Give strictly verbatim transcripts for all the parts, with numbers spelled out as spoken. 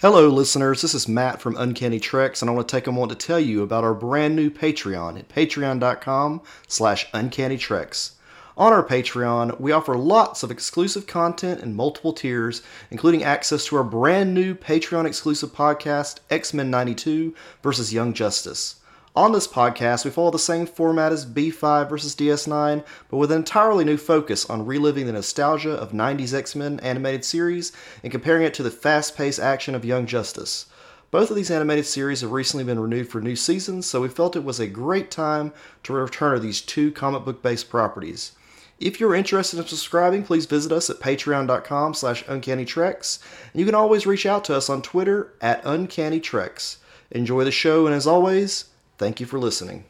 Hello listeners, this is Matt from Uncanny Treks, and I want to take a moment to tell you about our brand new Patreon at patreon.com slash uncannytreks. On our Patreon, we offer lots of exclusive content in multiple tiers, including access to our brand new Patreon-exclusive podcast, X-Men ninety-two versus Young Justice. On this podcast, we follow the same format as B five versus D S nine, but with an entirely new focus on reliving the nostalgia of nineties X-Men animated series and comparing it to the fast-paced action of Young Justice. Both of these animated series have recently been renewed for new seasons, so we felt it was a great time to return to these two comic book-based properties. If you're interested in subscribing, please visit us at patreon.com slash uncannytreks, and you can always reach out to us on Twitter at uncannytreks. Enjoy the show, and as always, thank you for listening.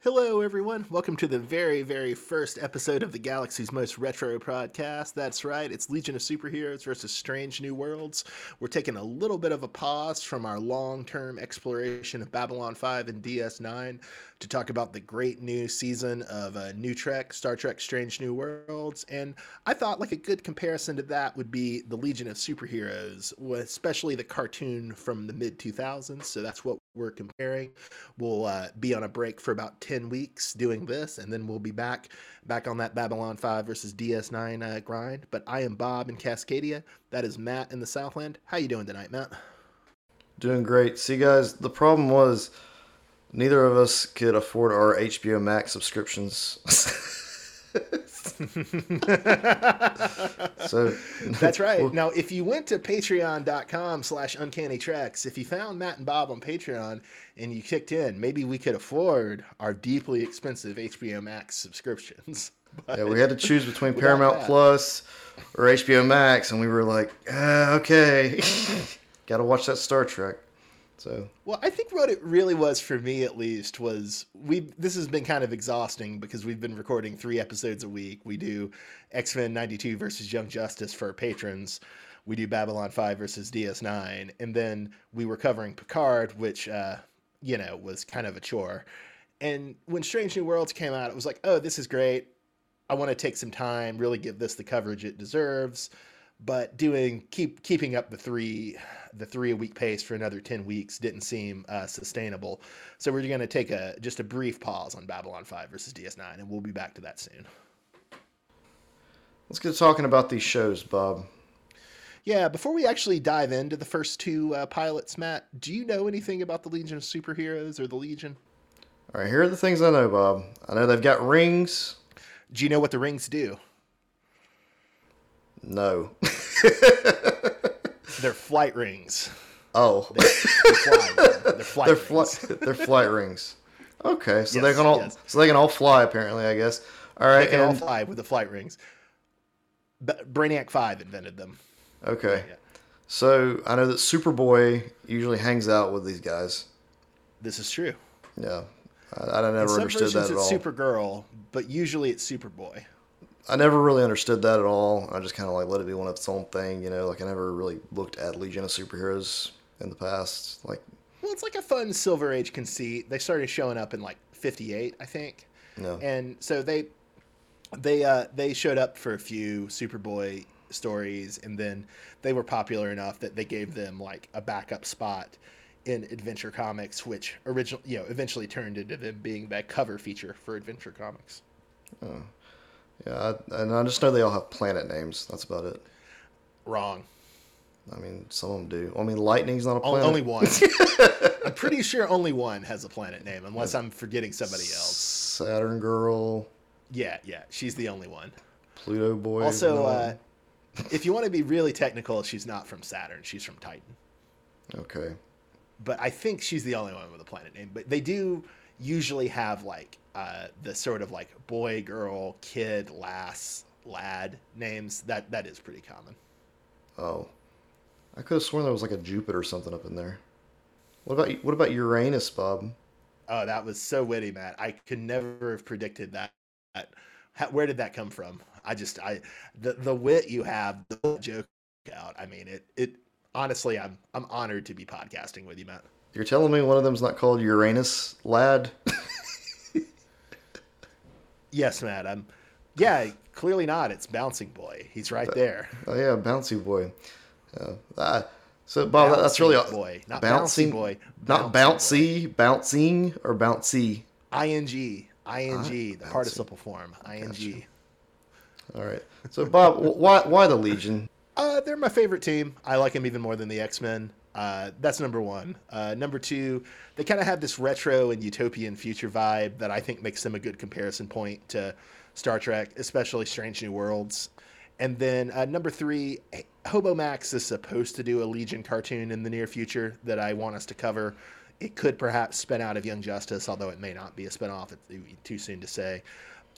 Hello, everyone. Welcome to the very, very first episode of the galaxy's most retro podcast. That's right. It's Legion of Superheroes versus Strange New Worlds. We're taking a little bit of a pause from our long-term exploration of Babylon five and D S nine to talk about the great new season of uh, New Trek, Star Trek, Strange New Worlds. And I thought like a good comparison to that would be the Legion of Superheroes, especially the cartoon from the mid two thousands. So that's what we're comparing. We'll uh, be on a break for about ten weeks doing this, and then we'll be back, back on that Babylon five versus D S nine uh, grind. But I am Bob in Cascadia. That is Matt in the Southland. How you doing tonight, Matt? Doing great. See, guys, the problem was neither of us could afford our H B O Max subscriptions. So that's right. Well, now, if you went to patreon.com slash uncanny treks, if you found Matt and Bob on Patreon and you kicked in, maybe we could afford our deeply expensive H B O Max subscriptions. But yeah, we had to choose between Paramount Plus or H B O Max, and we were like, uh, okay, got to watch that Star Trek. So. Well, I think what it really was for me, at least, was we. This has been kind of exhausting because we've been recording three episodes a week. We do X-Men ninety-two versus Young Justice for our patrons. We do Babylon five versus D S nine, and then we were covering Picard, which uh, you know, was kind of a chore. And when Strange New Worlds came out, it was like, oh, this is great. I want to take some time, really give this the coverage it deserves. But doing keep keeping up the three the three a week pace for another ten weeks didn't seem uh, sustainable. So we're going to take a just a brief pause on Babylon five versus D S nine, and we'll be back to that soon. Let's get talking about these shows, Bob. Yeah, before we actually dive into the first two uh, pilots, Matt, do you know anything about the Legion of Superheroes or the Legion? All right, here are the things I know, Bob. I know they've got rings. Do you know what the rings do? No. They're flight rings. Oh. They, they're flying. They're flight they're fl- rings. They're flight rings. Okay, so yes, they can all yes. so they can all fly apparently, I guess. All right. They can and... all fly with the flight rings. Brainiac Five invented them. Okay. Yeah. So, I know that Superboy usually hangs out with these guys. This is true. Yeah. I, I never In some understood that at all. It's Supergirl, but usually it's Superboy. I never really understood that at all. I just kind of like let it be one of its own thing, you know. Like I never really looked at Legion of Superheroes in the past. Like, well, it's like a fun Silver Age conceit. They started showing up in like fifty-eight, I think. No. And so they, they, uh, they showed up for a few Superboy stories, and then they were popular enough that they gave them like a backup spot in Adventure Comics, which original, you know, eventually turned into them being that cover feature for Adventure Comics. Oh. Yeah, I, and I just know they all have planet names. That's about it. Wrong. I mean, some of them do. I mean, Lightning's not a planet. Only one. I'm pretty sure only one has a planet name, unless I'm forgetting somebody else. Saturn Girl. Yeah, yeah. She's the only one. Pluto Boy. Also, no. uh, if you want to be really technical, she's not from Saturn. She's from Titan. Okay. But I think she's the only one with a planet name. But they do usually have, like, Uh, the sort of like boy, girl, kid, lass, lad names. That that is pretty common. Oh, I could have sworn there was like a Jupiter or something up in there. What about what about Uranus, Bob? Oh, that was so witty, Matt. I could never have predicted that. How, where did that come from? I just I the the wit you have, the joke out. I mean, it it honestly, I'm I'm honored to be podcasting with you, Matt. You're telling me one of them's not called Uranus Lad? Yes, Matt. I'm. Yeah, clearly not. It's Bouncing Boy. He's right there. Oh yeah, Bouncing Boy. Uh, uh, so Bob, bouncing that's really boy, not bouncing, bouncing boy, not bouncy, boy. bouncing or bouncy. Ing, ing, the participle form. Ing. Gotcha. All right. So Bob, why why the Legion? Uh, they're my favorite team. I like them even more than the X-Men. Uh, that's number one. Uh, number two, they kind of have this retro and utopian future vibe that I think makes them a good comparison point to Star Trek, especially Strange New Worlds. And then uh, number three, H B O Max is supposed to do a Legion cartoon in the near future that I want us to cover. It could perhaps spin out of Young Justice, although it may not be a spinoff. It's too soon to say.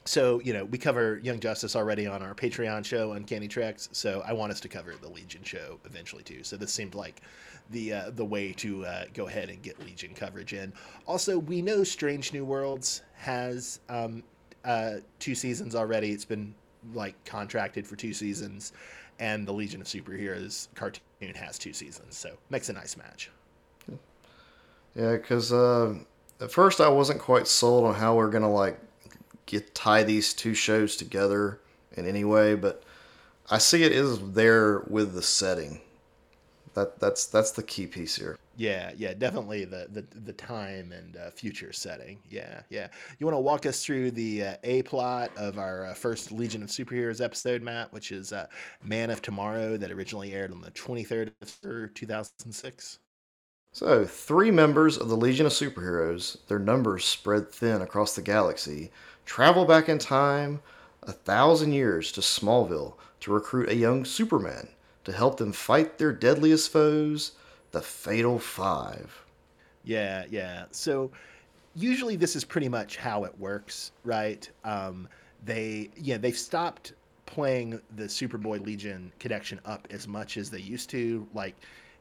So, you know, we cover Young Justice already on our Patreon show, Uncanny Treks, so I want us to cover the Legion show eventually, too. So this seemed like the uh, the way to uh, go ahead and get Legion coverage in. Also, we know Strange New Worlds has um, uh, two seasons already. It's been, like, contracted for two seasons, and the Legion of Superheroes cartoon has two seasons, so makes a nice match. Yeah, because uh, at first I wasn't quite sold on how we we're going to, like, Get, tie these two shows together in any way, but I see it is there with the setting. That that's that's the key piece here. Yeah, yeah, definitely the the, the time and uh, future setting. Yeah, yeah. You want to walk us through the uh, A plot of our uh, first Legion of Superheroes episode, Matt, which is uh, Man of Tomorrow, that originally aired on the twenty-third of two thousand six. So three members of the Legion of Superheroes, their numbers spread thin across the galaxy, travel back in time a thousand years to Smallville to recruit a young Superman to help them fight their deadliest foes, the Fatal Five. Yeah, yeah. So usually this is pretty much how it works, right? Um, they, yeah, they've stopped playing the Superboy Legion connection up as much as they used to. Like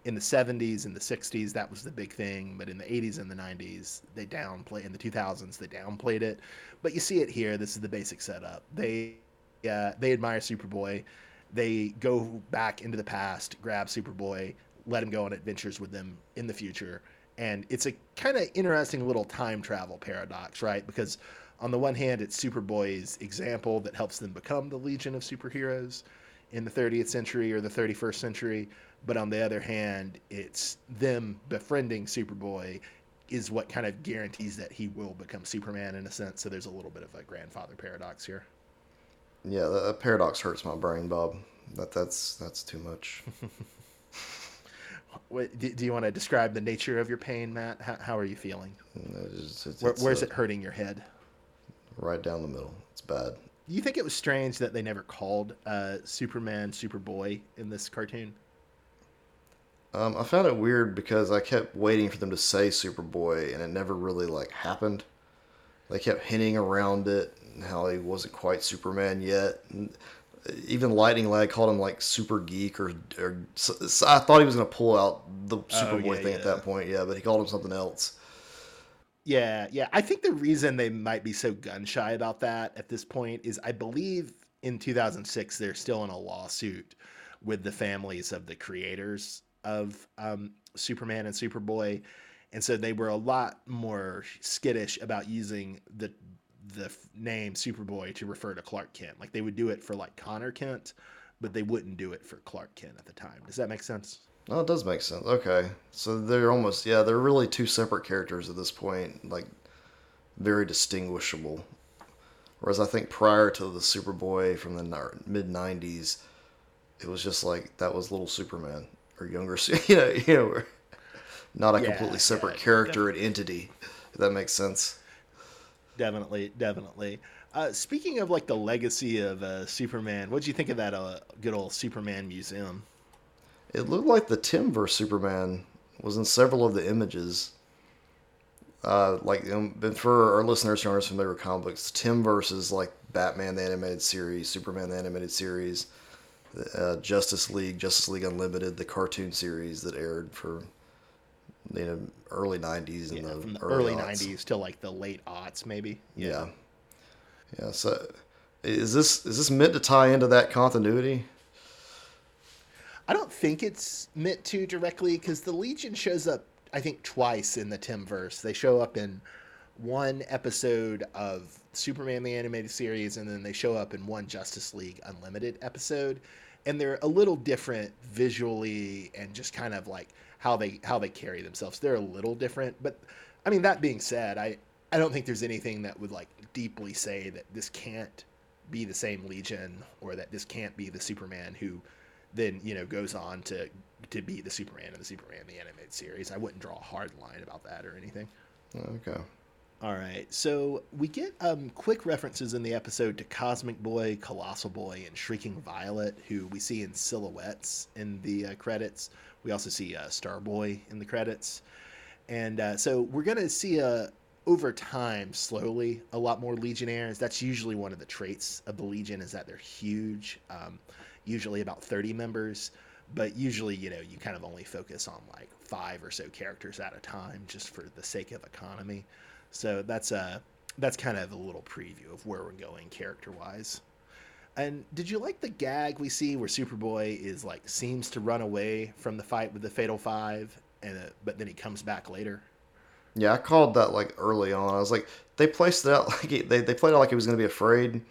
in the seventies and the sixties, that was the big thing. But in the eighties and the nineties, they downplayed. In the two thousands, they downplayed it. But you see it here. This is the basic setup. They uh, they admire Superboy. They go back into the past, grab Superboy, let him go on adventures with them in the future. And it's a kind of interesting little time travel paradox, right? Because on the one hand, it's Superboy's example that helps them become the Legion of Superheroes in the thirtieth century or the thirty-first century. But on the other hand, it's them befriending Superboy is what kind of guarantees that he will become Superman in a sense. So there's a little bit of a grandfather paradox here. Yeah, that paradox hurts my brain, Bob. That that's that's too much. What, do, do you want to describe the nature of your pain, Matt? How, how are you feeling? It's, it's, Where, it's, where's uh, it hurting your head? Right down the middle. It's bad. Do you think it was strange that they never called uh, Superman Superboy in this cartoon? Um, I found it weird because I kept waiting for them to say Superboy, and it never really, like, happened. They kept hinting around it and how he wasn't quite Superman yet. And even Lightning Lad called him, like, Super Geek, or, or so, so I thought he was going to pull out the Superboy oh, yeah, thing yeah. at that point, yeah, but he called him something else. Yeah, yeah. I think the reason they might be so gun-shy about that at this point is I believe in two thousand six they're still in a lawsuit with the families of the creators of um, Superman and Superboy. And so they were a lot more skittish about using the the name Superboy to refer to Clark Kent. Like they would do it for like Connor Kent, but they wouldn't do it for Clark Kent at the time. Does that make sense? Oh, it does make sense. Okay. So they're almost, yeah, they're really two separate characters at this point, like very distinguishable. Whereas I think prior to the Superboy from the mid nineties, it was just like, that was little Superman. Or younger, you know, you know, not a yeah, completely separate yeah, character definitely. and entity. If that makes sense. Definitely, definitely. Uh, speaking of like the legacy of uh, Superman, what did you think of that uh, good old Superman museum? It looked like the Timverse Superman was in several of the images. Uh, like um, for our listeners who aren't familiar with comic books, Timverse is like Batman the Animated Series, Superman the Animated Series. Uh, Justice League, Justice League Unlimited, the cartoon series that aired for you know early nineties and yeah, the, from the early, early nineties to like the late aughts, maybe. Yeah. yeah, yeah. So, is this is this meant to tie into that continuity? I don't think it's meant to directly because the Legion shows up, I think, twice in the Timverse. They show up in one episode of Superman the Animated Series, and then they show up in one Justice League Unlimited episode, and they're a little different visually and just kind of like how they how they carry themselves. They're a little different, but I mean, that being said, I I don't think there's anything that would like deeply say that this can't be the same Legion or that this can't be the Superman who then, you know, goes on to to be the Superman in the Superman the Animated Series. I wouldn't draw a hard line about that or anything. Okay. All right, so we get um, quick references in the episode to Cosmic Boy, Colossal Boy, and Shrieking Violet, who we see in silhouettes in the uh, credits. We also see uh, Starboy in the credits. And uh, so we're going to see, uh, over time, slowly, a lot more Legionnaires. That's usually one of the traits of the Legion, is that they're huge, um, usually about thirty members. But usually, you know, you kind of only focus on like five or so characters at a time just for the sake of economy. So that's uh, that's kind of a little preview of where we're going character-wise. And did you like the gag we see where Superboy is like seems to run away from the fight with the Fatal Five, and uh, but then he comes back later? Yeah, I called that like early on. I was like, they placed it out like he, they they played it out like he was going to be afraid,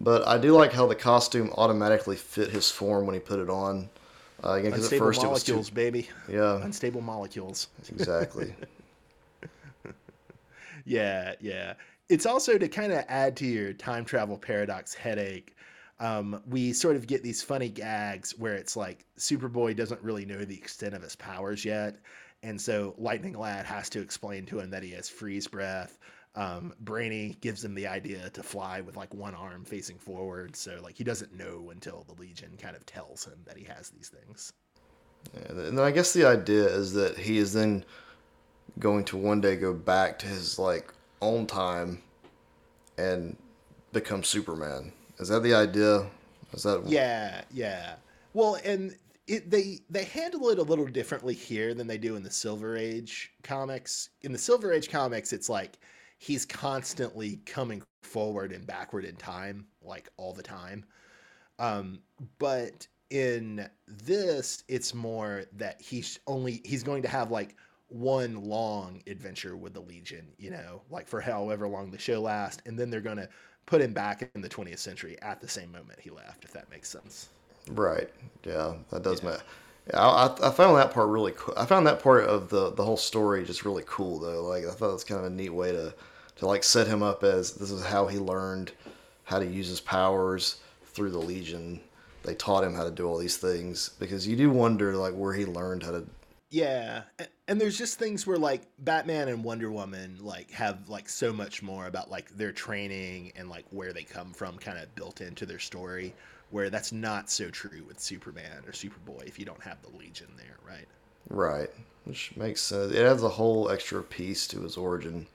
but I do like how the costume automatically fit his form when he put it on. Uh, again, because at first it was unstable molecules, baby. Yeah, unstable molecules. Exactly. Yeah, yeah. It's also to kind of add to your time travel paradox headache. Um, we sort of get these funny gags where it's like Superboy doesn't really know the extent of his powers yet. And so Lightning Lad has to explain to him that he has freeze breath. Um, Brainy gives him the idea to fly with like one arm facing forward. So like he doesn't know until the Legion kind of tells him that he has these things. Yeah, and I guess the idea is that he is then going to one day go back to his like own time and become Superman. Is that the idea? Is that yeah, yeah. Well, and it, they they handle it a little differently here than they do in the Silver Age comics. In the Silver Age comics, it's like he's constantly coming forward and backward in time, like all the time. Um, but in this, it's more that he's only he's going to have like one long adventure with the Legion, you know, like for however long the show lasts, and then they're going to put him back in the twentieth century at the same moment he left, if that makes sense. Right. Yeah, that does yeah. matter. Yeah, I, I found that part really cool. I found that part of the, the whole story just really cool, though. Like, I thought it was kind of a neat way to, to like set him up as this is how he learned how to use his powers through the Legion. They taught him how to do all these things, because you do wonder like where he learned how to. Yeah. And there's just things where like Batman and Wonder Woman like have like so much more about like their training and like where they come from kind of built into their story, where that's not so true with Superman or Superboy if you don't have the Legion there, right? Right. Which makes sense. It adds a whole extra piece to his origin.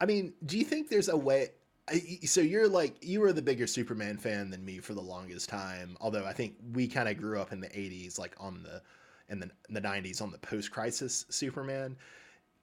I mean, do you think there's a way... So you're like, you were the bigger Superman fan than me for the longest time, although I think we kind of grew up in the eighties, like on the... and then the nineties on the post-crisis Superman,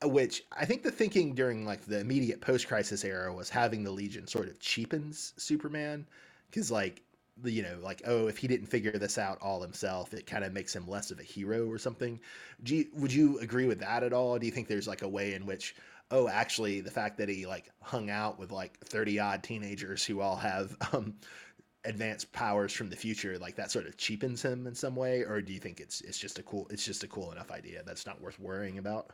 which I think the thinking during like the immediate post-crisis era was having the Legion sort of cheapens Superman, because like, you know, like, oh, if he didn't figure this out all himself, it kind of makes him less of a hero or something. Do you, would you agree with that at all? Do you think there's like a way in which, oh, actually the fact that he like hung out with like thirty odd teenagers who all have um, advanced powers from the future, like that sort of cheapens him in some way? Or do you think it's it's just a cool it's just a cool enough idea that's not worth worrying about?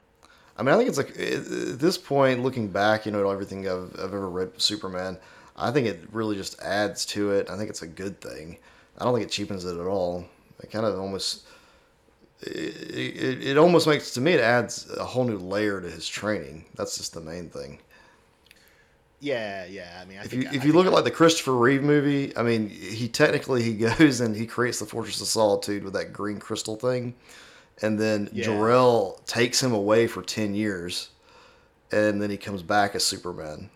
I mean, I think it's like at this point, looking back, you know, at everything I've, I've ever read Superman, I think it really just adds to it. I think it's a good thing. I don't think it cheapens it at all. It kind of almost it, it, it almost makes, to me, it adds a whole new layer to his training. That's just the main thing. Yeah, yeah. I mean, I if think, you if I you look I... at like the Christopher Reeve movie, I mean, he technically he goes and he creates the Fortress of Solitude with that green crystal thing, and then yeah. Jor-El takes him away for ten years, and then he comes back as Superman.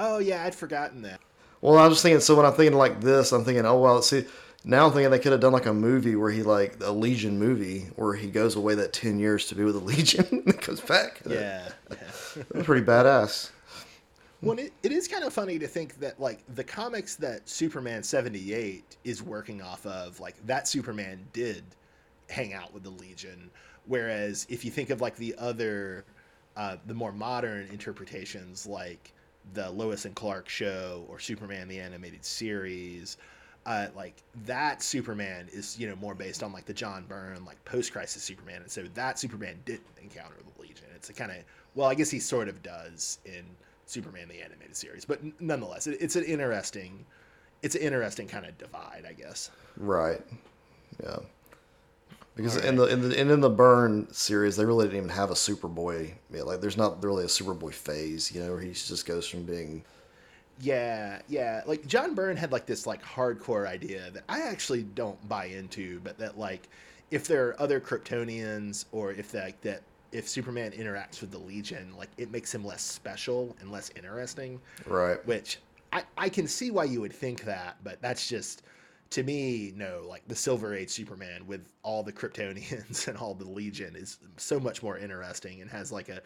Oh yeah, I'd forgotten that. Well, I was just thinking. So when I'm thinking like this, I'm thinking, oh well, see, now I'm thinking they could have done like a movie where he like a Legion movie where he goes away that ten years to be with the Legion and comes back. Yeah, that, yeah. That was pretty badass. Well, it, it is kind of funny to think that, like, the comics that Superman seventy-eight is working off of, like, that Superman did hang out with the Legion. Whereas if you think of, like, the other uh, the more modern interpretations like the Lois and Clark show or Superman the Animated Series, uh, like that Superman is, you know, more based on like the John Byrne, like post-crisis Superman. And so that Superman didn't encounter the Legion. It's a kind of, well, I guess he sort of does in Superman the Animated Series, but nonetheless, it, it's an interesting, it's an interesting kind of divide, I guess. Right. Yeah. Because right. in the in the and in the Byrne series, they really didn't even have a Superboy. Yeah, like there's not really a Superboy phase, you know, where he just goes from being. Yeah, yeah. Like John Byrne had like this like hardcore idea that I actually don't buy into, but that like if there are other Kryptonians or if like that if Superman interacts with the Legion, like it makes him less special and less interesting. Right. Which I, I can see why you would think that, but that's just. To me, no, like the Silver Age Superman with all the Kryptonians and all the Legion is so much more interesting and has like a,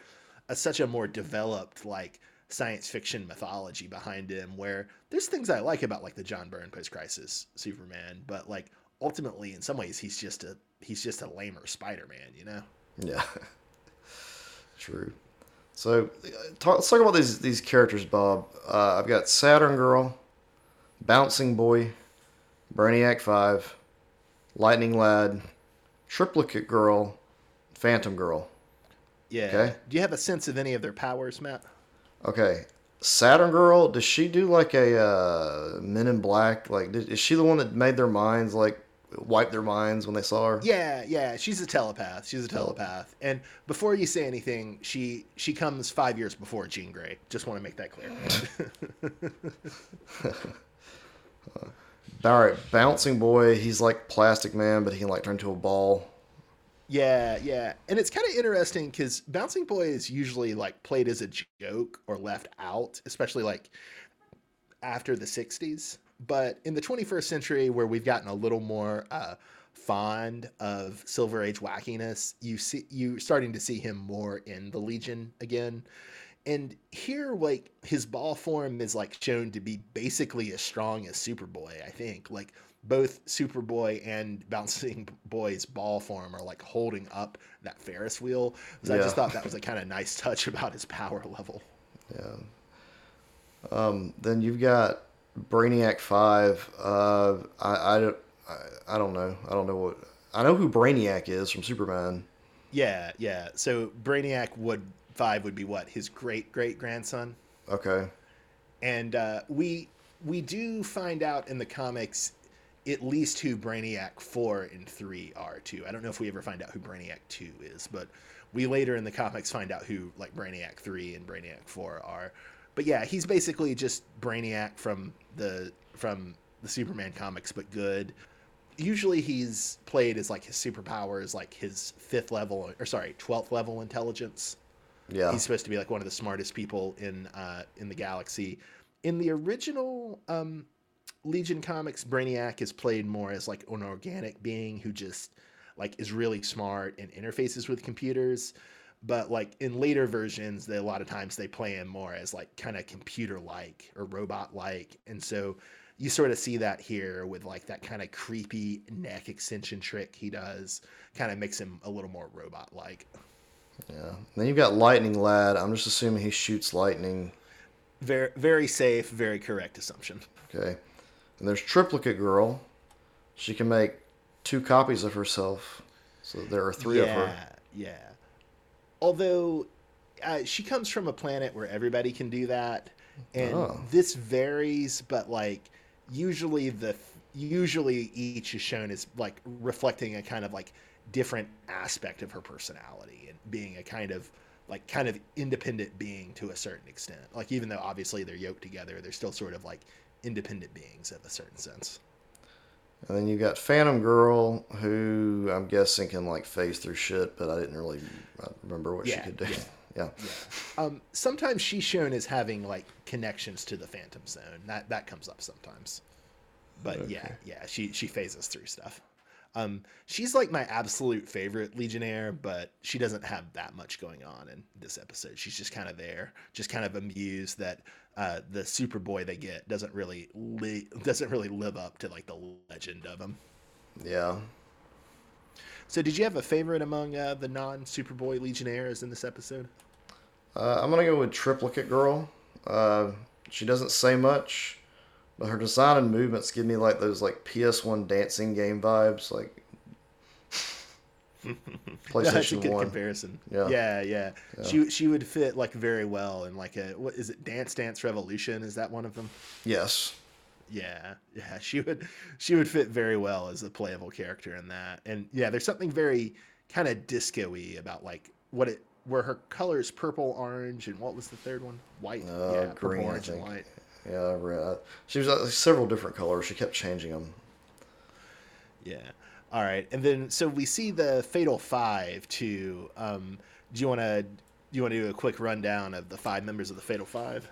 a such a more developed like science fiction mythology behind him where there's things I like about like the John Byrne post-crisis Superman, but like ultimately in some ways he's just a he's just a lamer Spider-Man, you know? Yeah, true. So talk, let's talk about these these characters, Bob. Uh, I've got Saturn Girl, Bouncing Boy, Brainiac Five, Lightning Lad, Triplicate Girl, Phantom Girl. Yeah. Okay? Do you have a sense of any of their powers, Matt? Okay. Saturn Girl, does she do like a uh, Men in Black? Like, did, is she the one that made their minds, like, wipe their minds when they saw her? Yeah, yeah. She's a telepath. She's a telepath. And before you say anything, she she comes five years before Jean Grey. Just want to make that clear. All right, Bouncing Boy, he's like Plastic Man, but he can like turn into a ball. Yeah, yeah. And it's kind of interesting because Bouncing Boy is usually like played as a joke or left out, especially like after the sixties. But in the twenty-first century where we've gotten a little more uh, fond of Silver Age wackiness, you see, you're starting to see him more in the Legion again. And here, like, his ball form is, like, shown to be basically as strong as Superboy, I think. Like, both Superboy and Bouncing Boy's ball form are, like, holding up that Ferris wheel. So yeah. I just thought that was a kind of nice touch about his power level. Yeah. Um, then you've got Brainiac Five. Uh, I, I, don't, I, I don't know. I don't know what... I know who Brainiac is from Superman. Yeah, yeah. So Brainiac would... Five would be what? His great-great-grandson. Okay. And uh, we we do find out in the comics at least who Brainiac four and three are, too. I don't know if we ever find out who Brainiac two is, but we later in the comics find out who, like, Brainiac three and Brainiac four are. But, yeah, he's basically just Brainiac from the from the Superman comics, but good. Usually he's played as, like, his superpower is, like, his fifth level, or sorry, twelfth level intelligence. Yeah, he's supposed to be like one of the smartest people in uh, in the galaxy. In the original um, Legion comics, Brainiac is played more as like an organic being who just like is really smart and interfaces with computers. But like in later versions, they, a lot of times they play him more as like kind of computer-like or robot-like. And so you sort of see that here with like that kind of creepy neck extension trick he does. Kind of makes him a little more robot-like. Yeah. Then you've got Lightning Lad. I'm just assuming he shoots lightning. Very, very safe, very correct assumption. Okay. And there's Triplicate Girl. She can make two copies of herself. So there are three yeah, of her. Yeah, yeah. Although uh, she comes from a planet where everybody can do that, and oh. this varies. But like usually the usually each is shown as like reflecting a kind of like. different aspect of her personality and being a kind of like kind of independent being to a certain extent. Like even though obviously they're yoked together, they're still sort of like independent beings in a certain sense. And then you've got Phantom Girl, who I'm guessing can like phase through shit, but I didn't really remember what yeah, she could do. Yeah. yeah. yeah. Um, sometimes she's shown as having like connections to the Phantom Zone. That that comes up sometimes. But okay. yeah, yeah, she she phases through stuff. Um, she's like my absolute favorite Legionnaire, but she doesn't have that much going on in this episode. She's just kind of there, just kind of amused that uh, the Superboy they get doesn't really li- doesn't really live up to like the legend of him. Yeah. So, did you have a favorite among uh, the non-Superboy Legionnaires in this episode? Uh, I'm going to go with Triplicate Girl. Uh, she doesn't say much, but her design and movements give me like those like P S one dancing game vibes, like PlayStation one. No, that's a good one. Comparison. Yeah. yeah, yeah, yeah. She she would fit like very well in like a, what is it, Dance Dance Revolution? Is that one of them? Yes. Yeah, yeah. She would she would fit very well as a playable character in that. And yeah, there's something very kind of disco-y about like what it. Where her color is purple, orange, and what was the third one? White. Uh, yeah, green, purple, orange, and white. Yeah, red. She was uh, several different colors. She kept changing them. Yeah. All right. And then, so we see the Fatal Five, too. Um, do you want to do you want to do a quick rundown of the five members of the Fatal Five?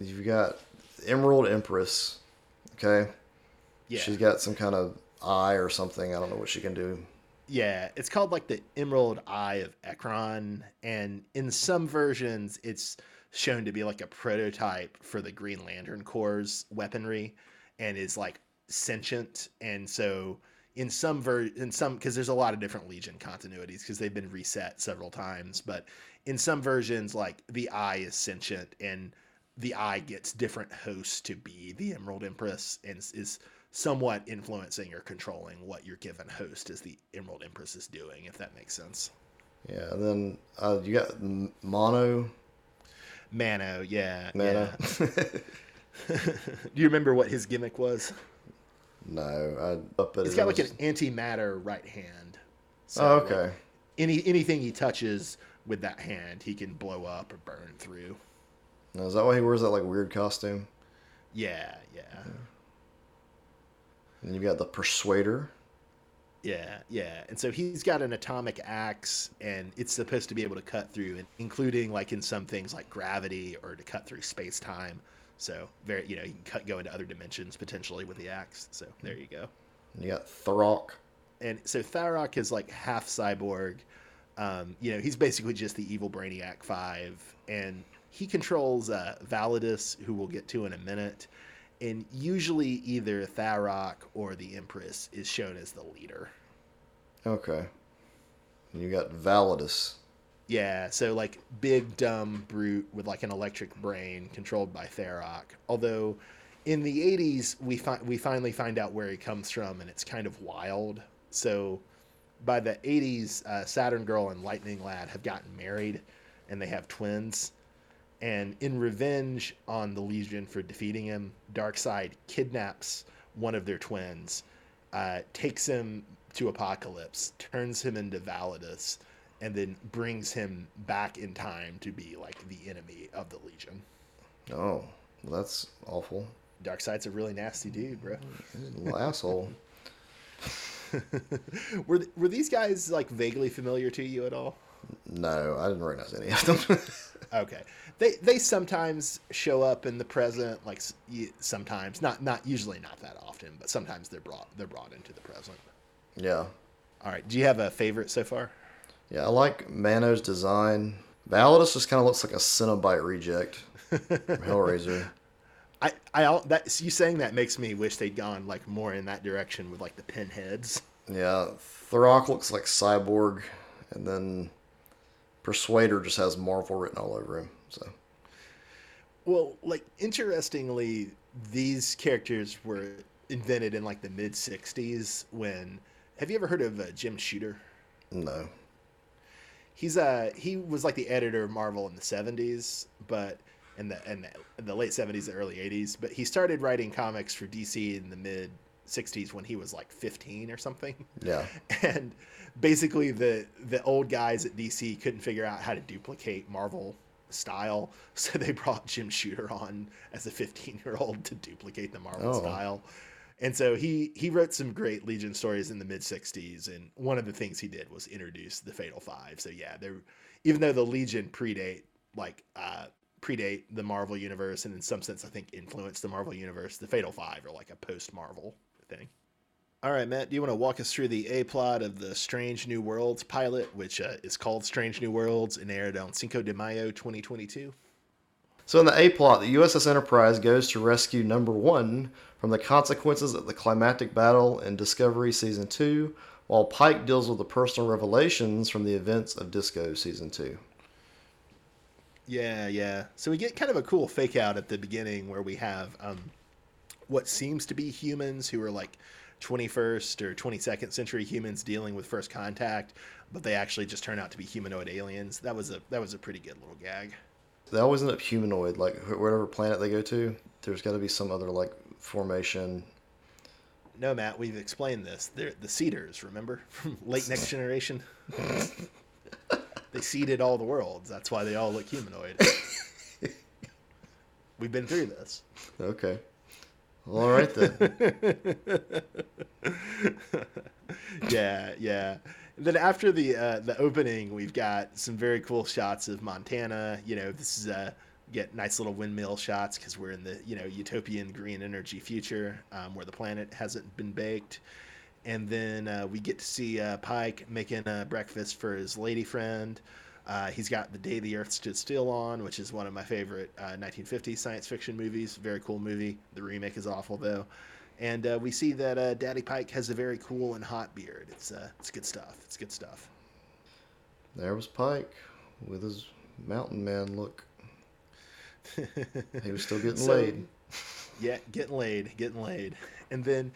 You've got Emerald Empress, okay? Yeah. She's got some kind of eye or something. I don't know what she can do. Yeah, it's called like the Emerald Eye of Ekron, and in some versions, it's shown to be like a prototype for the Green Lantern Corps' weaponry, and is like sentient. And so, in some ver, in some because there's a lot of different Legion continuities because they've been reset several times, but in some versions, like the Eye is sentient, and the Eye gets different hosts to be the Emerald Empress, and is somewhat influencing or controlling what your given host is the Emerald Empress is doing, if that makes sense. Yeah, and then uh, you got Mono. Mano, yeah. Mano. Yeah. Do you remember what his gimmick was? No. I, but He's got was... like an antimatter right hand. So oh, okay. Like any anything he touches with that hand, he can blow up or burn through. Now, is that why he wears that like weird costume? Yeah, yeah. yeah. And you've got the Persuader. Yeah, yeah. And so he's got an atomic axe, and it's supposed to be able to cut through, including like in some things like gravity or to cut through space-time. So, very, you know, you can cut, go into other dimensions potentially with the axe. So there you go. And you got Tharok. And so Tharok is like half cyborg. Um, you know, he's basically just the evil Brainiac Five. And he controls uh, Validus, who we'll get to in a minute. And usually either Tharok or the Empress is shown as the leader. Okay. And you got Validus. Yeah, so like big, dumb brute with like an electric brain controlled by Tharok. Although in the eighties, we, fi- we finally find out where he comes from, and it's kind of wild. So by the eighties, uh, Saturn Girl and Lightning Lad have gotten married, and they have twins. And in revenge on the Legion for defeating him, Darkseid kidnaps one of their twins, uh, takes him to Apocalypse, turns him into Validus, and then brings him back in time to be like the enemy of the Legion. Oh, well, that's awful. Darkseid's a really nasty dude, bro. He's a little asshole. Were th- were these guys like vaguely familiar to you at all? No, I didn't recognize any of them. Okay. They they sometimes show up in the present, like sometimes, not not usually not that often, but sometimes they're brought they're brought into the present. Yeah. All right. Do you have a favorite so far? Yeah, I like Mano's design. Validus just kind of looks like a Cenobite reject from Hellraiser. I I that you saying that makes me wish they'd gone like more in that direction with like the pinheads. Yeah, Tharok looks like Cyborg, and then Persuader just has Marvel written all over him. So, well, like interestingly, these characters were invented in like the mid sixties. When have you ever heard of uh, Jim Shooter? No. He's uh he was like the editor of Marvel in the seventies, but in the in the, in the late seventies, the early eighties. But he started writing comics for D C in the mid sixties when he was like fifteen or something. Yeah, and. Basically, the, the old guys at D C couldn't figure out how to duplicate Marvel style, so they brought Jim Shooter on as a fifteen-year-old to duplicate the Marvel oh. style. And so he, he wrote some great Legion stories in the mid-sixties, and one of the things he did was introduce the Fatal Five. So yeah, they're, even though the Legion predate like uh, predate the Marvel Universe, and in some sense I think influenced the Marvel Universe, the Fatal Five are like a post-Marvel thing. All right, Matt, do you want to walk us through the A-plot of the Strange New Worlds pilot, which uh, is called Strange New Worlds and aired on Cinco de Mayo twenty twenty-two? So in the A-plot, the U S S Enterprise goes to rescue Number One from the consequences of the climactic battle in Discovery Season two, while Pike deals with the personal revelations from the events of Disco Season two. Yeah, yeah. So we get kind of a cool fake out at the beginning where we have um, what seems to be humans who are like twenty-first or twenty-second century humans dealing with first contact, but they actually just turn out to be humanoid aliens. That was a that was a pretty good little gag. They always end up humanoid, like whatever planet they go to. There's got to be some other like formation. No, Matt, we've explained this. They're the Seeders, remember? From late Next Generation. They seeded all the worlds. That's why they all look humanoid. We've been through this. Okay. Well, all right then. yeah, yeah. And then after the uh, the opening, we've got some very cool shots of Montana. You know, this is a... get nice little windmill shots because we're in the, you know, utopian green energy future um, where the planet hasn't been baked. And then uh, we get to see uh, Pike making uh, breakfast for his lady friend. Uh, he's got The Day the Earth Stood Still on, which is one of my favorite uh, nineteen fifties science fiction movies. Very cool movie. The remake is awful, though. And uh, we see that uh, Daddy Pike has a very cool and hot beard. It's uh, it's good stuff. It's good stuff. There was Pike with his mountain man look. He was still getting so, laid. Yeah, getting laid, getting laid. And then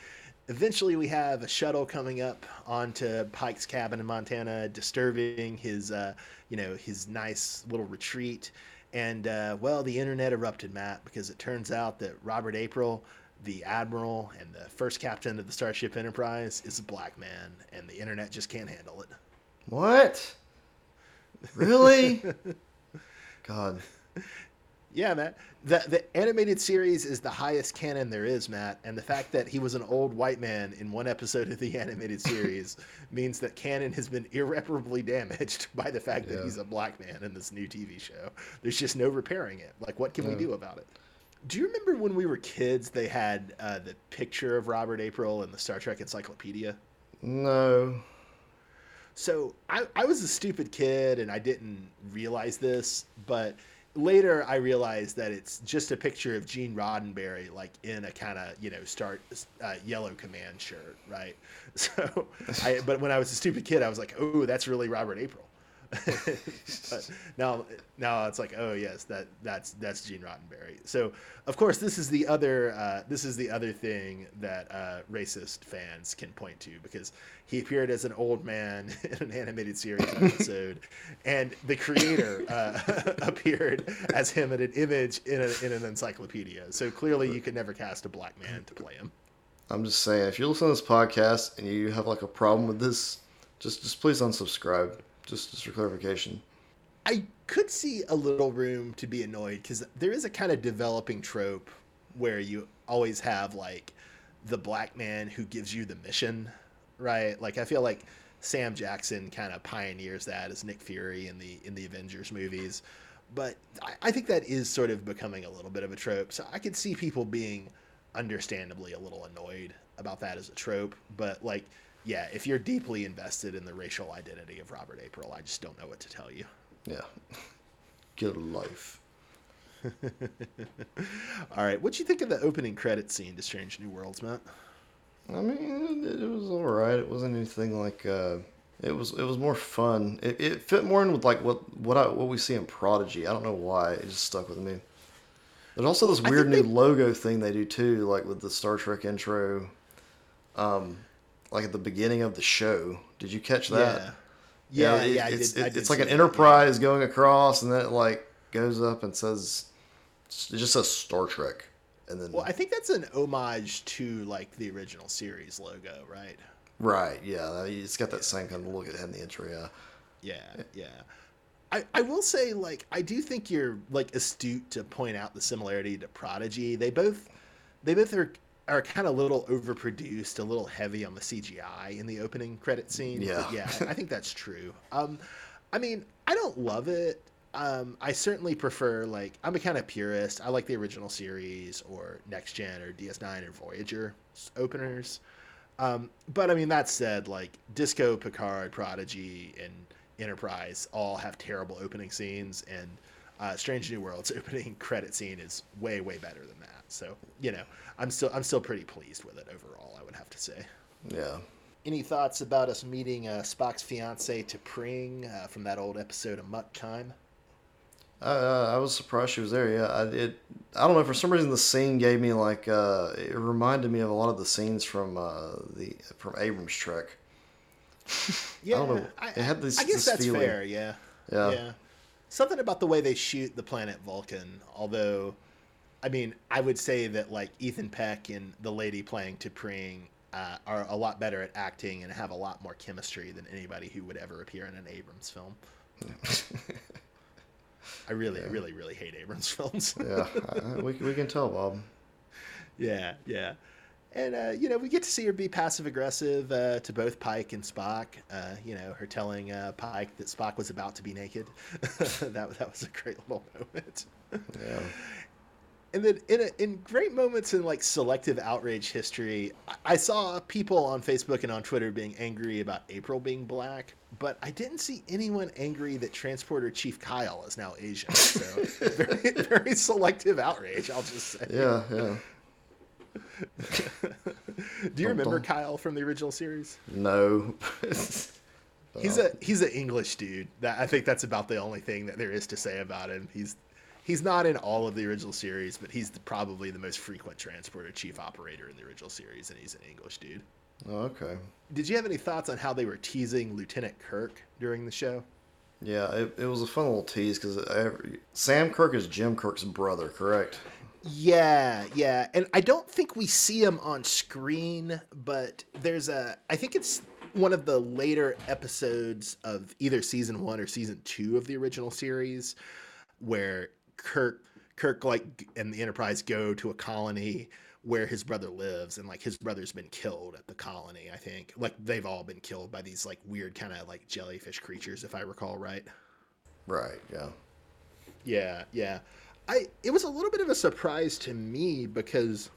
eventually we have a shuttle coming up onto Pike's cabin in Montana, disturbing his, uh, you know, his nice little retreat. And, uh, well, the internet erupted, Matt, because it turns out that Robert April, the admiral and the first captain of the Starship Enterprise, is a black man, and the internet just can't handle it. What? Really? God. Yeah, Matt. The, the animated series is the highest canon there is, Matt, and the fact that he was an old white man in one episode of the animated series means that canon has been irreparably damaged by the fact yeah. that he's a black man in this new T V show. There's just no repairing it. Like, what can yeah. we do about it? Do you remember when we were kids, they had uh, the picture of Robert April in the Star Trek Encyclopedia? No. So I, I was a stupid kid, and I didn't realize this, but... later, I realized that it's just a picture of Gene Roddenberry, like in a kind of, you know, start uh, yellow command shirt, right? So, I, but when I was a stupid kid, I was like, "Oh, that's really Robert April." But now, now it's like, "Oh, yes, that that's that's Gene Roddenberry." So, of course, this is the other uh, this is the other thing that uh, racist fans can point to, because he appeared as an old man in an animated series episode, and the creator uh, appeared as him in an image in, a, in an encyclopedia. So clearly you could never cast a black man to play him. I'm just saying, if you listen to this podcast and you have like a problem with this, just just please unsubscribe. Just, just for clarification. I could see a little room to be annoyed, because there is a kind of developing trope where you always have like the black man who gives you the mission. Right, like I feel like Sam Jackson kind of pioneers that as Nick Fury in the in the Avengers movies, but I, I think that is sort of becoming a little bit of a trope. So I could see people being, understandably, a little annoyed about that as a trope. But like, yeah, if you're deeply invested in the racial identity of Robert April, I just don't know what to tell you. Yeah, get a life. All right, what'd you think of the opening credit scene to Strange New Worlds, Matt? I mean, it, it was all right. It wasn't anything like. Uh, it was. It was more fun. It, it fit more in with like what what I, what we see in Prodigy. I don't know why. It just stuck with me. There's also this weird new they... logo thing they do too, like with the Star Trek intro, um, like at the beginning of the show. Did you catch that? Yeah, yeah. It, yeah it's I did, it, I did it's like an Enterprise that, yeah. going across, and then it like goes up and says, it just says Star Trek. And then, well, I think that's an homage to like the original series logo, right? Right, yeah. It's got that yeah. same kind of look it had in the intro, yeah. Yeah, yeah. I, I will say, like, I do think you're like astute to point out the similarity to Prodigy. They both they both are are kind of a little overproduced, a little heavy on the C G I in the opening credit scene. Yeah, but yeah. I think that's true. Um, I mean, I don't love it. Um, I certainly prefer, like, I'm a kind of purist. I like the original series or Next Gen or D S nine or Voyager openers. Um, but, I mean, that said, like, Disco, Picard, Prodigy, and Enterprise all have terrible opening scenes, and uh, Strange New World's opening credit scene is way, way better than that. So, you know, I'm still I'm still pretty pleased with it overall, I would have to say. Yeah. Any thoughts about us meeting uh, Spock's fiancée, T'Pring, uh, from that old episode of Muck Time? Uh, I was surprised she was there. Yeah, I, it, I don't know. For some reason, the scene gave me like uh, it reminded me of a lot of the scenes from uh, the from Abrams' Trek. Yeah, I don't know. I, it had this. I guess this that's feeling. Fair. Yeah. yeah, yeah. Something about the way they shoot the planet Vulcan. Although, I mean, I would say that like Ethan Peck and the lady playing T'Pring uh, are a lot better at acting and have a lot more chemistry than anybody who would ever appear in an Abrams film. I really, yeah. I really, really hate Abrams films. yeah, I, we we can tell, Bob. Yeah, yeah. And, uh, you know, we get to see her be passive-aggressive uh, to both Pike and Spock. Uh, you know, her telling uh, Pike that Spock was about to be naked. that that was a great little moment. Yeah. And then in, a, in great moments in, like, selective outrage history, I saw people on Facebook and on Twitter being angry about April being black, but I didn't see anyone angry that Transporter Chief Kyle is now Asian. So very, very selective outrage, I'll just say. Yeah, yeah. Do you remember Kyle from the original series? No. he's a he's an English dude. That I think that's about the only thing that there is to say about him. He's He's not in all of the original series, but he's the, probably the most frequent transporter chief operator in the original series, and he's an English dude. Oh, okay. Did you have any thoughts on how they were teasing Lieutenant Kirk during the show? Yeah, it, it was a fun little tease, because Sam Kirk is Jim Kirk's brother, correct? Yeah, yeah. And I don't think we see him on screen, but there's a... I think it's... one of the later episodes of either season one or season two of the original series, where... Kirk, Kirk, like, and the Enterprise go to a colony where his brother lives, and like his brother's been killed at the colony. I think like they've all been killed by these like weird kind of like jellyfish creatures, if I recall right. Right. Yeah. Yeah. Yeah. I it was a little bit of a surprise to me because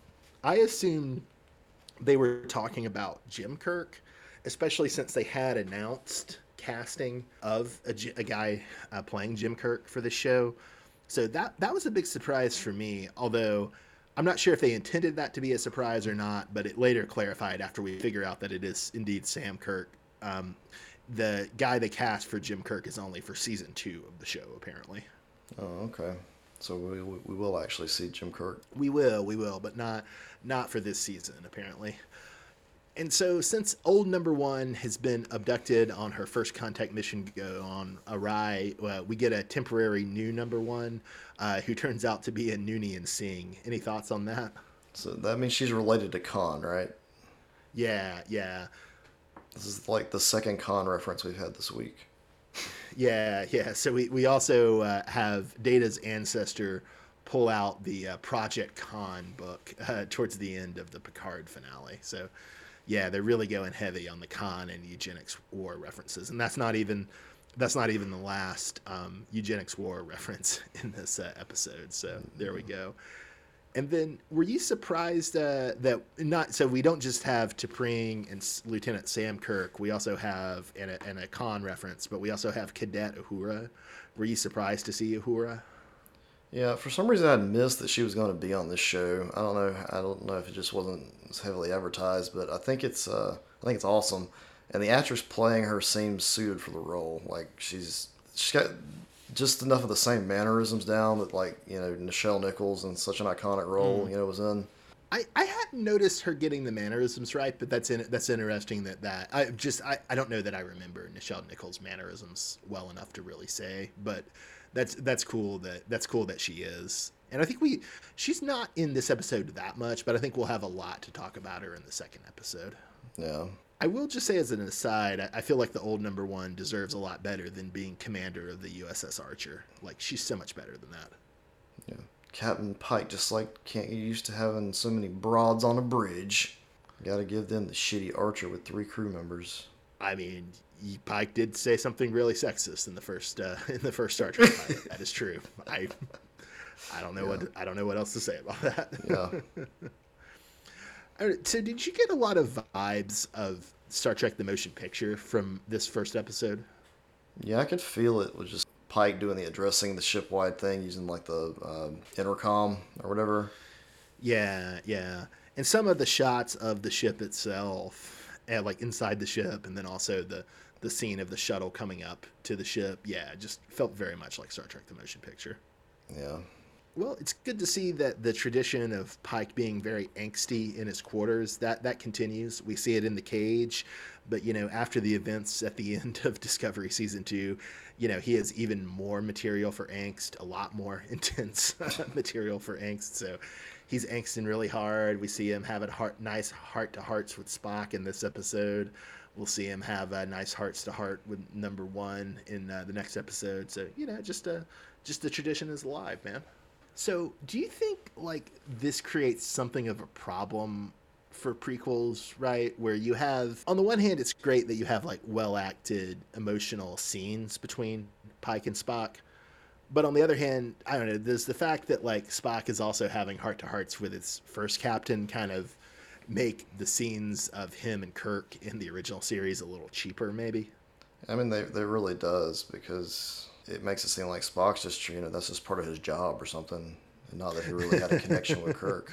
I assumed they were talking about Jim Kirk, especially since they had announced casting of a, a guy uh, playing Jim Kirk for the show. So that that was a big surprise for me, although I'm not sure if they intended that to be a surprise or not, but it later clarified after we figure out that it is indeed Sam Kirk. Um, the guy they cast for Jim Kirk is only for season two of the show, apparently. Oh, okay. So we we will actually see Jim Kirk. We will, we will, but not not for this season, apparently. And so since old number one has been abducted on her first contact mission to go on awry, uh, we get a temporary new number one uh, who turns out to be a Noonien Singh. Any thoughts on that? So that means she's related to Khan, right? Yeah, yeah. This is like the second Khan reference we've had this week. yeah, yeah. So we, we also uh, have Data's ancestor pull out the uh, Project Khan book uh, towards the end of the Picard finale. So... yeah, they're really going heavy on the Khan and eugenics war references, and that's not even that's not even the last um, eugenics war reference in this uh, episode. So there we go. And then, were you surprised uh, that not? So we don't just have T'Pring and Lieutenant Sam Kirk. We also have and a, and a Khan reference, but we also have Cadet Uhura. Were you surprised to see Uhura? Yeah, for some reason I missed that she was going to be on this show. I don't know. I don't know if it just wasn't heavily advertised, but I think it's uh, I think it's awesome. And the actress playing her seems suited for the role. Like she's she's got just enough of the same mannerisms down that like you know Nichelle Nichols in such an iconic role mm. you know was in. I, I hadn't noticed her getting the mannerisms right, but that's in, that's interesting that that I just I, I don't know that I remember Nichelle Nichols' mannerisms well enough to really say, but. That's that's cool that that's cool that she is, and I think we she's not in this episode that much, but I think we'll have a lot to talk about her in the second episode. Yeah, I will just say as an aside, I feel like the old number one deserves a lot better than being commander of the U S S Archer. Like she's so much better than that. Yeah, Captain Pike just like can't get used to having so many broads on a bridge. Got to give them the shitty Archer with three crew members. I mean. Pike did say something really sexist in the first uh, in the first Star Trek pilot. That is true. I I don't know yeah. what I don't know what else to say about that. Yeah. All right, so did you get a lot of vibes of Star Trek the Motion Picture from this first episode? Yeah, I could feel it with just Pike doing the addressing the ship wide thing using like the uh, intercom or whatever. Yeah, yeah, and some of the shots of the ship itself, and like inside the ship, and then also the. the scene of the shuttle coming up to the ship. Yeah, it just felt very much like Star Trek the Motion Picture. Yeah. Well, it's good to see that the tradition of Pike being very angsty in his quarters, that, that continues. We see it in The Cage, but, you know, after the events at the end of Discovery Season two, you know, he has even more material for angst, a lot more intense material for angst. So he's angsting really hard. We see him having heart, nice heart-to-hearts with Spock in this episode. We'll see him have a nice hearts-to-heart with Number One in uh, the next episode. So, you know, just, uh, just the tradition is alive, man. So, do you think, like, this creates something of a problem for prequels, right? Where you have, on the one hand, it's great that you have, like, well-acted, emotional scenes between Pike and Spock. But on the other hand, I don't know, there's the fact that, like, Spock is also having heart-to-hearts with its first captain kind of make the scenes of him and Kirk in the original series a little cheaper, maybe? I mean, they, they really does, because... it makes it seem like Spock's just, you know, that's just part of his job or something, and not that he really had a connection with Kirk.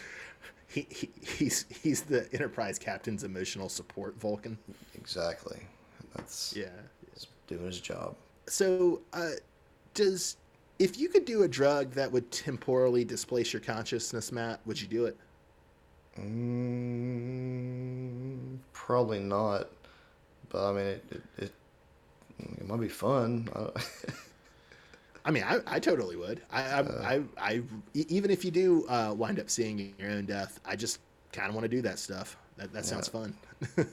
He, he he's he's the Enterprise captain's emotional support Vulcan. Exactly. That's yeah. He's doing his job. So, uh, does if you could do a drug that would temporally displace your consciousness, Matt, would you do it? Mm, probably not. But I mean, it it, it, it might be fun. Uh, I mean, I, I totally would. I, I, uh, I, I, even if you do uh, wind up seeing your own death, I just kind of want to do that stuff. That, that yeah. sounds fun. I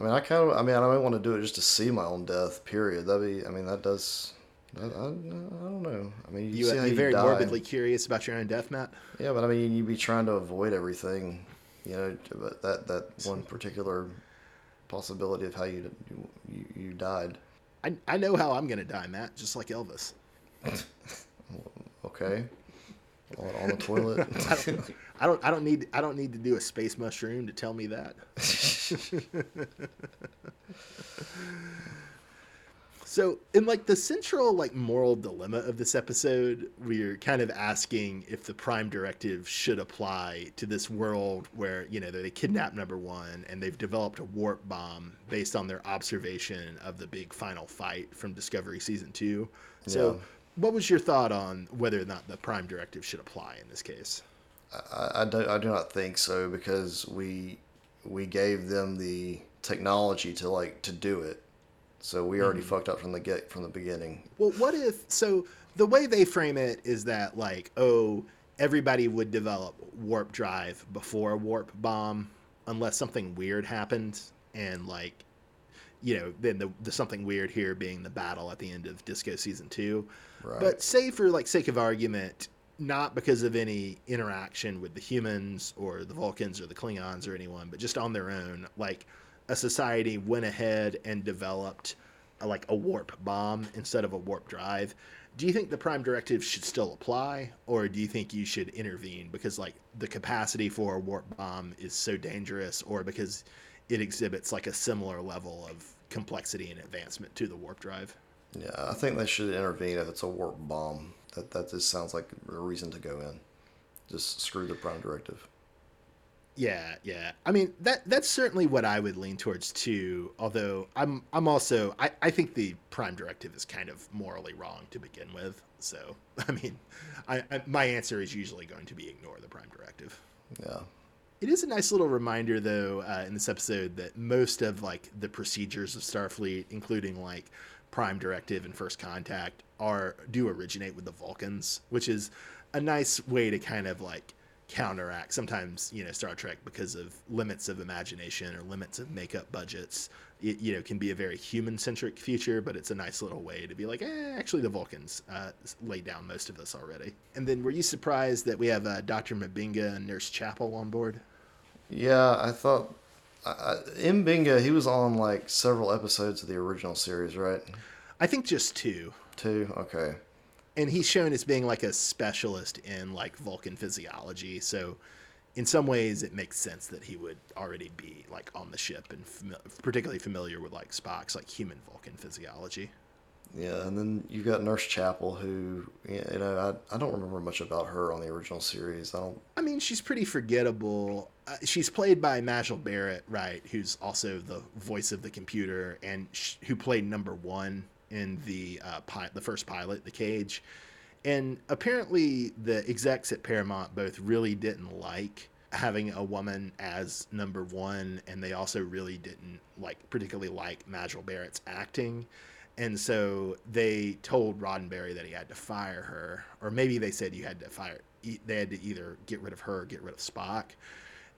mean, I kind of, I mean, I don't want to do it just to see my own death, period. That'd be, I mean, that does, that, I, I don't know. I mean, you, you see how you very die. Morbidly curious about your own death, Matt? Yeah, but I mean, you'd be trying to avoid everything, you know, but that, that one particular possibility of how you, you, you died. I, I know how I'm going to die, Matt, just like Elvis. Okay. On, on the toilet. I, don't, I don't. I don't need. I don't need to do a space mushroom to tell me that. So, in like the central like moral dilemma of this episode, we're kind of asking if the Prime Directive should apply to this world where, you know, they kidnap Number One and they've developed a warp bomb based on their observation of the big final fight from Discovery Season Two. So. Yeah. What was your thought on whether or not the Prime Directive should apply in this case? I, I, do, I do not think so, because we we gave them the technology to like to do it, so we already mm-hmm. fucked up from the get from the beginning. Well, what if? So the way they frame it is that like, oh, everybody would develop warp drive before a warp bomb, unless something weird happened, and like. You know, then the, the something weird here being the battle at the end of Disco Season two. Right. But say for, like, sake of argument, not because of any interaction with the humans or the Vulcans or the Klingons or anyone, but just on their own, like, a society went ahead and developed, a, like, a warp bomb instead of a warp drive. Do you think the Prime Directive should still apply, or do you think you should intervene because, like, the capacity for a warp bomb is so dangerous, or because... it exhibits like a similar level of complexity and advancement to the warp drive? Yeah, I think they should intervene if it's a warp bomb. That that just sounds like a reason to go in. Just screw the Prime Directive. Yeah, yeah. I mean, that that's certainly what I would lean towards too, although I'm I'm also I, I think the Prime Directive is kind of morally wrong to begin with. So, I mean, I, I my answer is usually going to be ignore the Prime Directive. Yeah. It is a nice little reminder, though, uh, in this episode that most of, like, the procedures of Starfleet, including, like, Prime Directive and First Contact, are do originate with the Vulcans, which is a nice way to kind of, like, counteract sometimes, you know, Star Trek, because of limits of imagination or limits of makeup budgets, it, you know, can be a very human-centric future, but it's a nice little way to be like, eh, actually the Vulcans uh, laid down most of this already. And then were you surprised that we have uh, Doctor M'Benga and Nurse Chapel on board? Yeah, I thought... Uh, M'Benga, he was on, like, several episodes of the original series, right? I think just two. Two? Okay. And he's shown as being, like, a specialist in, like, Vulcan physiology, so... in some ways, it makes sense that he would already be like on the ship and fam- particularly familiar with like Spock's like human Vulcan physiology. Yeah, and then you've got Nurse Chapel, who, you know, I, I don't remember much about her on the original series. I don't. I mean, she's pretty forgettable. Uh, she's played by Majel Barrett, right, who's also the voice of the computer, and sh- who played Number One in the uh, pi- the first pilot, The Cage. And apparently the execs at Paramount both really didn't like having a woman as Number One, and they also really didn't like particularly like Majel Barrett's acting. And so they told Roddenberry that he had to fire her, or maybe they said you had to fire. They had to either get rid of her or get rid of Spock.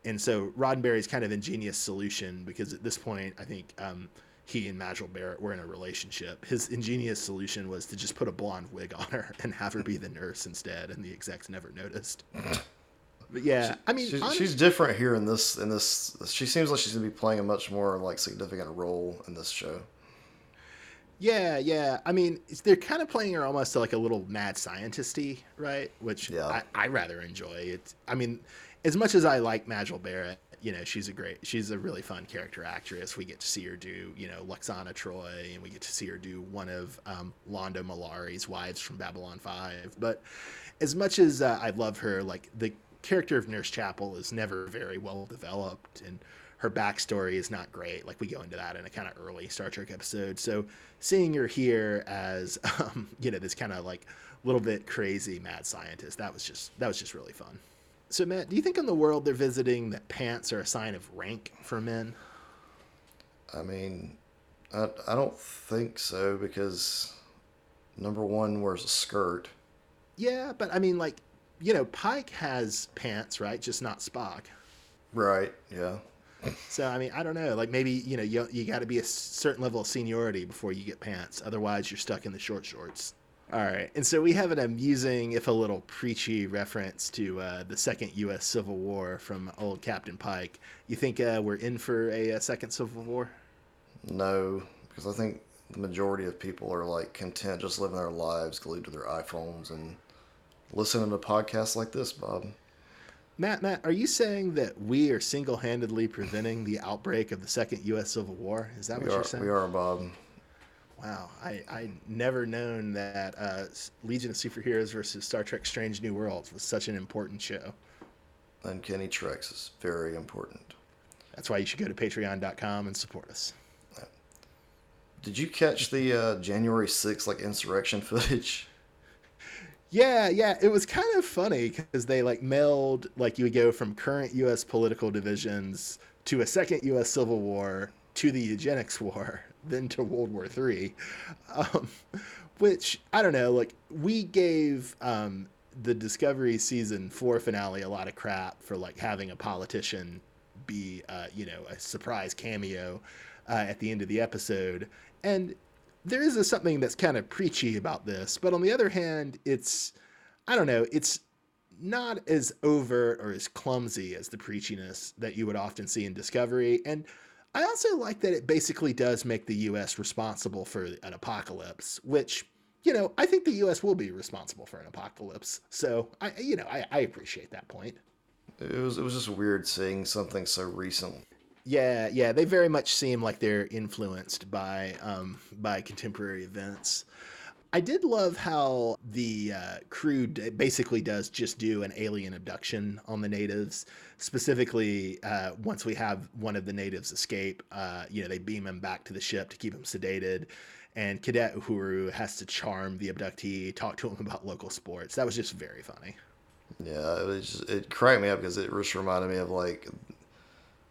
And so Roddenberry's kind of ingenious solution, because at this point, I think um, he and Majel Barrett were in a relationship. His ingenious solution was to just put a blonde wig on her and have her be the nurse instead, and the execs never noticed. But yeah, she, I mean, she's, she's different here in this. In this, she seems like she's going to be playing a much more like significant role in this show. Yeah, yeah. I mean, they're kind of playing her almost like a little mad scientist-y, right? Which yeah. I, I rather enjoy. It's, I mean, as much as I like Majel Barrett, you know, she's a great, she's a really fun character actress. We get to see her do, you know, Luxana Troy, and we get to see her do one of um, Londo Malari's wives from Babylon five. But as much as uh, I love her, like, the character of Nurse Chapel is never very well developed, and her backstory is not great. Like, we go into that in a kind of early Star Trek episode. So seeing her here as, um, you know, this kind of like little bit crazy mad scientist, that was just, that was just really fun. So Matt, do you think in the world they're visiting that pants are a sign of rank for men? I mean, I, I don't think so, because Number One wears a skirt. Yeah. But I mean, like, you know, Pike has pants, right? Just not Spock. Right. Yeah. So, I mean, I don't know, like maybe, you know, you, you got to be a certain level of seniority before you get pants. Otherwise, you're stuck in the short shorts. All right. And so we have an amusing, if a little preachy, reference to uh, the second U S Civil War from old Captain Pike. You think uh, we're in for a, a second Civil War? No, because I think the majority of people are like content just living their lives glued to their iPhones and listening to podcasts like this, Bob. Matt, Matt, are you saying that we are single-handedly preventing the outbreak of the second U S Civil War? Is that we what are, you're saying? We are, Bob. Wow. I, I never known that uh, Legion of Superheroes versus Star Trek Strange New Worlds was such an important show. Uncanny Treks is very important. That's why you should go to patreon dot com and support us. Did you catch the uh, January sixth like, insurrection footage? Yeah, yeah, it was kind of funny because they like meld, like you would go from current U S political divisions to a second U S Civil War to the eugenics war, then to World War Three, um, which I don't know. Like we gave um, the Discovery season four finale a lot of crap for like having a politician be, uh, you know, a surprise cameo uh, at the end of the episode, and. There is a, something that's kind of preachy about this, but on the other hand, it's, I don't know, it's not as overt or as clumsy as the preachiness that you would often see in Discovery. And I also like that it basically does make the U S responsible for an apocalypse, which, you know, I think the U S will be responsible for an apocalypse. So, I, you know, I, I appreciate that point. It was, it was just weird seeing something so recent. Yeah, yeah, they very much seem like they're influenced by um, by contemporary events. I did love how the uh, crew d- basically does just do an alien abduction on the natives. Specifically, uh, once we have one of the natives escape, uh, you know, they beam him back to the ship to keep him sedated. And Cadet Uhuru has to charm the abductee, talk to him about local sports. That was just very funny. Yeah, it, was just, it cracked me up because it just reminded me of like...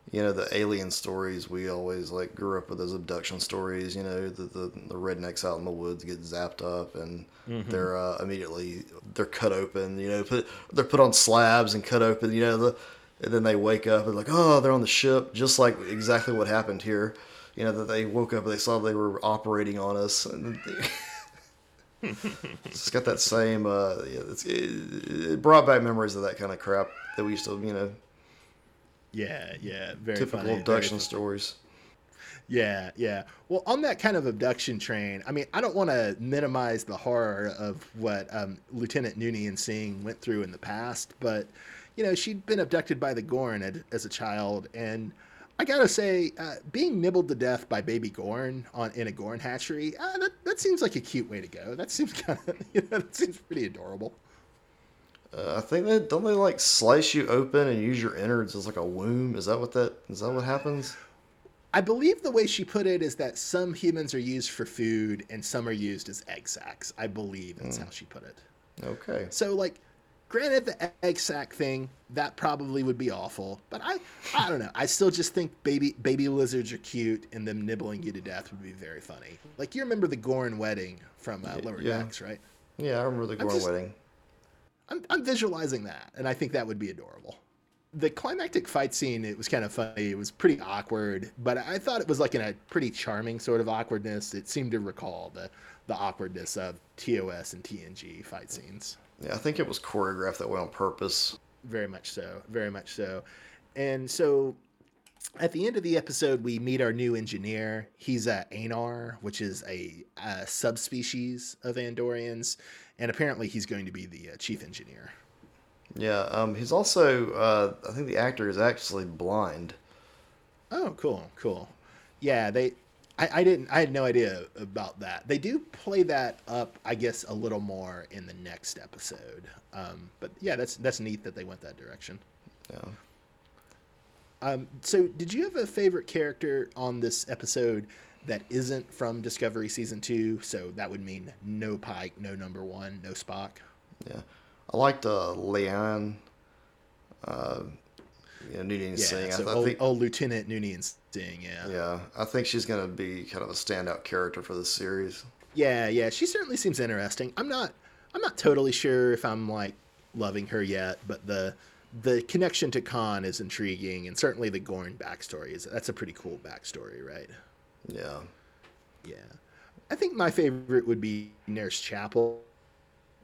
You know, the alien stories, we always, like, grew up with those abduction stories, you know, the the, the rednecks out in the woods get zapped up and mm-hmm. they're uh, immediately, they're cut open, you know, put they're put on slabs and cut open, you know, the, and then they wake up and like, oh, they're on the ship, just like exactly what happened here, you know, that they woke up and they saw they were operating on us. And they, it's got that same, uh, yeah, it's, it, it brought back memories of that kind of crap that we used to, you know, Yeah, yeah, very typical funny. abduction very stories. Yeah, yeah. Well, on that kind of abduction train, I mean, I don't want to minimize the horror of what um, Lieutenant Noonien Singh went through in the past, but, you know, she'd been abducted by the Gorn as a child, and I gotta say, uh, being nibbled to death by baby Gorn on in a Gorn hatchery, uh, that that seems like a cute way to go. That seems kind of, you know, that seems pretty adorable. Uh, I think they don't they like slice you open and use your innards as like a womb. Is that what that is? That what happens? I believe the way she put it is that some humans are used for food and some are used as egg sacs. I believe that's mm. how she put it. Okay. So like, granted, the egg sac thing, that probably would be awful, but I, I don't know. I still just think baby baby lizards are cute, and them nibbling you to death would be very funny. Like, you remember the Gorn wedding from uh, Lower yeah. Decks, right? Yeah, I remember the Gorn I'm just, wedding. I'm I'm visualizing that, and I think that would be adorable. The climactic fight scene, it was kind of funny. It was pretty awkward, but I thought it was like in a pretty charming sort of awkwardness. It seemed to recall the, the awkwardness of T O S and T N G fight scenes. Yeah, I think it was choreographed that way on purpose. Very much so, very much so. And so at the end of the episode, we meet our new engineer. He's a Anar, which is a, a subspecies of Andorians. And apparently he's going to be the uh, chief engineer. Yeah, um, he's also, uh, I think the actor is actually blind. Oh, cool, cool. Yeah, they... I, I didn't. I had no idea about that. They do play that up, I guess, a little more in the next episode. Um, but yeah, that's that's neat that they went that direction. Yeah. Um, so, did you have a favorite character on this episode that isn't from Discovery season two? So that would mean no Pike, no Number One, no Spock. Yeah, I liked uh, Leon. Uh, You know, Noonien yeah, Singh. So I th- old, I think, old Lieutenant Noonien Singh, yeah. Yeah, I think she's going to be kind of a standout character for this series. Yeah, yeah, she certainly seems interesting. I'm not, I'm not totally sure if I'm like loving her yet, but the the connection to Khan is intriguing, and certainly the Gorn backstory is that's a pretty cool backstory, right? Yeah, yeah. I think my favorite would be Nurse Chapel.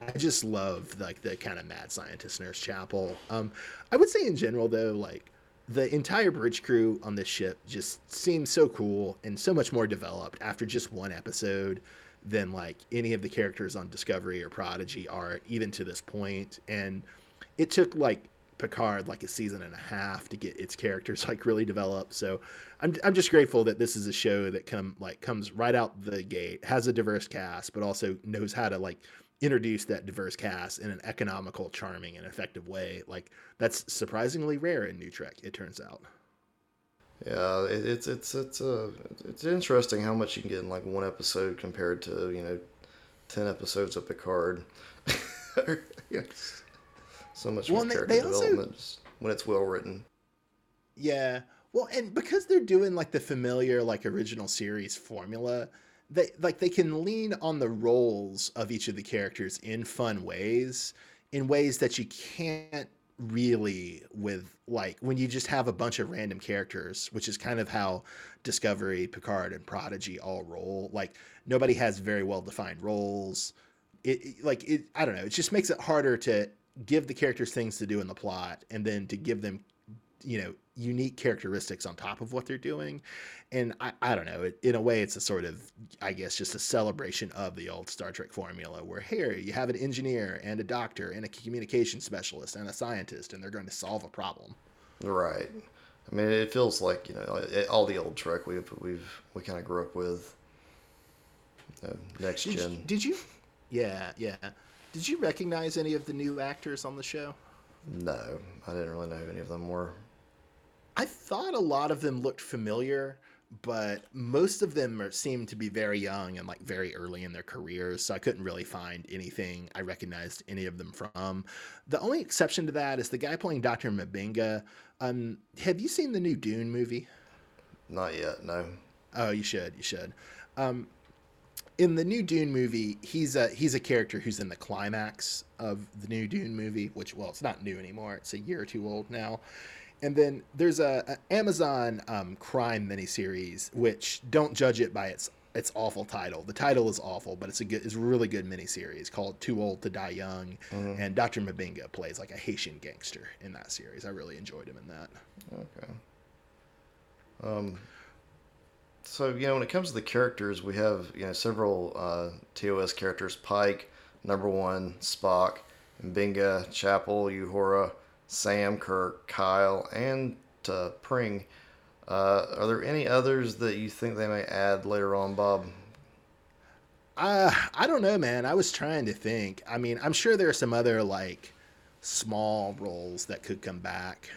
I just love like the kind of mad scientist Nurse Chapel. Um, I would say in general though, like the entire bridge crew on this ship just seems so cool and so much more developed after just one episode than like any of the characters on Discovery or Prodigy are even to this point. And it took like Picard like a season and a half to get its characters like really developed. So I'm I'm just grateful that this is a show that come like comes right out the gate, has a diverse cast, but also knows how to like introduce that diverse cast in an economical, charming, and effective way. Like, that's surprisingly rare in New Trek, it turns out. Yeah, it, it's it's it's uh, it's interesting how much you can get in like one episode compared to, you know, ten episodes of Picard. Yes. So much well, more they, character they development also, when it's well written. Yeah, well, and because they're doing like the familiar like original series formula, They like they can lean on the roles of each of the characters in fun ways, in ways that you can't really with like when you just have a bunch of random characters, which is kind of how Discovery, Picard, and Prodigy all roll. Like nobody has very well defined roles. It, it like it I don't know. It just makes it harder to give the characters things to do in the plot and then to give them, you know, unique characteristics on top of what they're doing. And I, I don't know, it, in a way it's a sort of, I guess, just a celebration of the old Star Trek formula where here you have an engineer and a doctor and a communication specialist and a scientist and they're going to solve a problem. Right. I mean, it feels like, you know, all the old Trek we've, we've, we kind of grew up with. You know, next did gen. You, did you? Yeah. Yeah. Did you recognize any of the new actors on the show? No, I didn't really know who any of them were. I thought a lot of them looked familiar, but most of them are, seemed to be very young and like very early in their careers. So I couldn't really find anything I recognized any of them from. The only exception to that is the guy playing Doctor Mbenga. Um, have you seen the new Dune movie? Not yet, no. Oh, you should. You should. Um, in the new Dune movie, he's a he's a character who's in the climax of the new Dune movie, which, well, it's not new anymore. It's a year or two old now. And then there's a, a Amazon um, crime miniseries, which don't judge it by its its awful title. The title is awful, but it's a good, it's a really good miniseries called Too Old to Die Young. Mm-hmm. And Doctor Mbenga plays like a Haitian gangster in that series. I really enjoyed him in that. Okay. Um. So you know, when it comes to the characters, we have you know several uh, T O S characters: Pike, Number One, Spock, Mbenga, Chapel, Uhura, Sam Kirk, Kyle, and T'Pring. Uh, are there any others that you think they may add later on, Bob? Uh, I don't know, man. I was trying to think. I mean, I'm sure there are some other, like, small roles that could come back.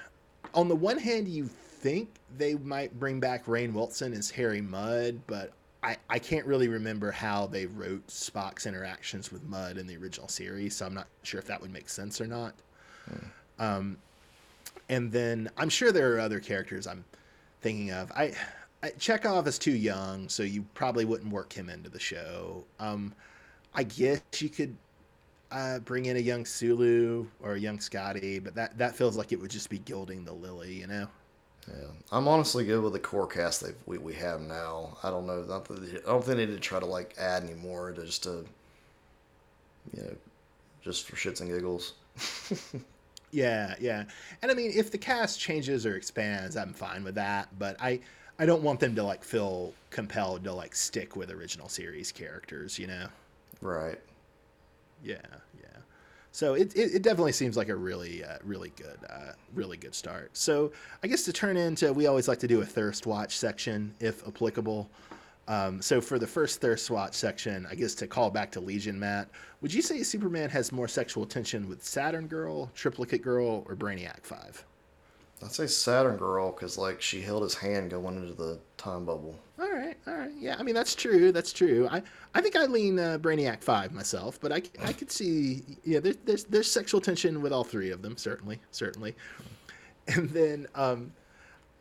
On the one hand, you think they might bring back Rainn Wilson as Harry Mudd, but I, I can't really remember how they wrote Spock's interactions with Mudd in the original series, so I'm not sure if that would make sense or not. Hmm. Um, and then I'm sure there are other characters I'm thinking of. I... Chekhov is too young, so you probably wouldn't work him into the show. Um, I guess you could uh, bring in a young Sulu or a young Scotty, but that, that feels like it would just be gilding the lily, you know? Yeah, I'm honestly good with the core cast that we, we have now. I don't know. Not that they, I don't think they need to try to like add any more to just to, you know, just for shits and giggles. yeah, yeah. And I mean, if the cast changes or expands, I'm fine with that, but I... I don't want them to, like, feel compelled to, like, stick with original series characters, you know? Right. Yeah, yeah. So it it, it definitely seems like a really, uh, really good, uh, really good start. So I guess to turn into, we always like to do a Thirst Watch section, if applicable. Um, so for the first Thirst Watch section, I guess to call back to Legion, Matt, would you say Superman has more sexual tension with Saturn Girl, Triplicate Girl, or Brainiac Five? I'd say Saturn Girl, because, like, she held his hand going into the time bubble. All right, all right. Yeah, I mean, that's true, that's true. I, I think I lean uh, Brainiac five myself, but I, I could see, yeah, there, there's there's sexual tension with all three of them, certainly, certainly. And then, um,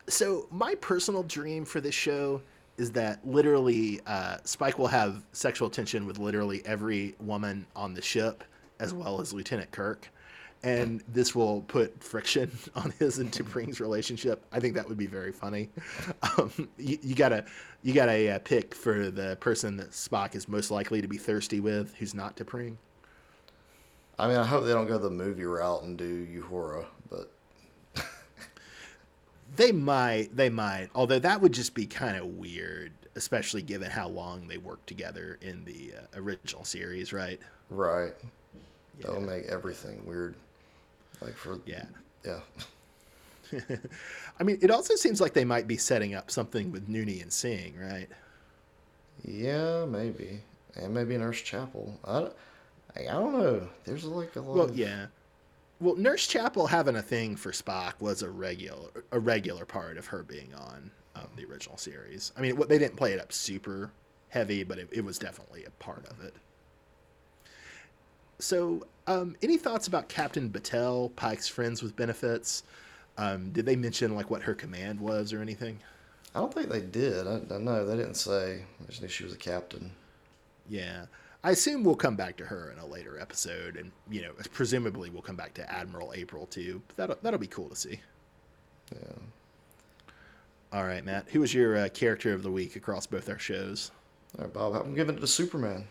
so my personal dream for this show is that literally uh, Spike will have sexual tension with literally every woman on the ship, as well as Lieutenant Kirk. And this will put friction on his and T'Pring's relationship. I think that would be very funny. Um, you, you gotta, you gotta uh, pick for the person that Spock is most likely to be thirsty with, who's not T'Pring. I mean, I hope they don't go the movie route and do Uhura, but they might. They might. Although that would just be kind of weird, especially given how long they worked together in the uh, original series, right? Right. Yeah. That'll make everything weird. Like for yeah, yeah. I mean, it also seems like they might be setting up something with Nooney and Singh, right? Yeah, maybe, and maybe Nurse Chapel. I, don't, I don't know. There's like a lot. Well, of... yeah. Well, Nurse Chapel having a thing for Spock was a regular, a regular part of her being on um, the original series. I mean, it, they didn't play it up super heavy, but it, it was definitely a part of it. So, um, any thoughts about Captain Battelle, Pike's friends with benefits? Um, did they mention, like, what her command was or anything? I don't think they did. I don't know. They didn't say. I just knew she was a captain. Yeah. I assume we'll come back to her in a later episode, and, you know, presumably we'll come back to Admiral April, too. That'll, that'll be cool to see. Yeah. All right, Matt. Who was your uh, character of the week across both our shows? All right, Bob. I'm giving it to Superman.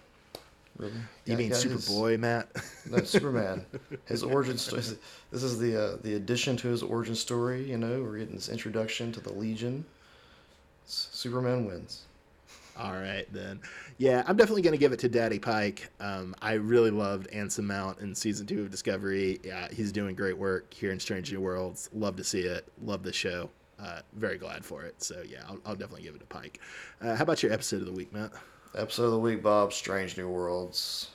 Really? You yeah, mean Superboy, his... Matt? No, Superman. His origin story. This is the uh, the addition to his origin story. You know, we're getting this introduction to the Legion. Superman wins. All right, then. Yeah, I'm definitely going to give it to Daddy Pike. Um, I really loved Anson Mount in season two of Discovery. Yeah, he's doing great work here in Strange New Worlds. Love to see it. Love the show. Uh, very glad for it. So yeah, I'll, I'll definitely give it to Pike. Uh, how about your episode of the week, Matt? Episode of the week, Bob, Strange New Worlds.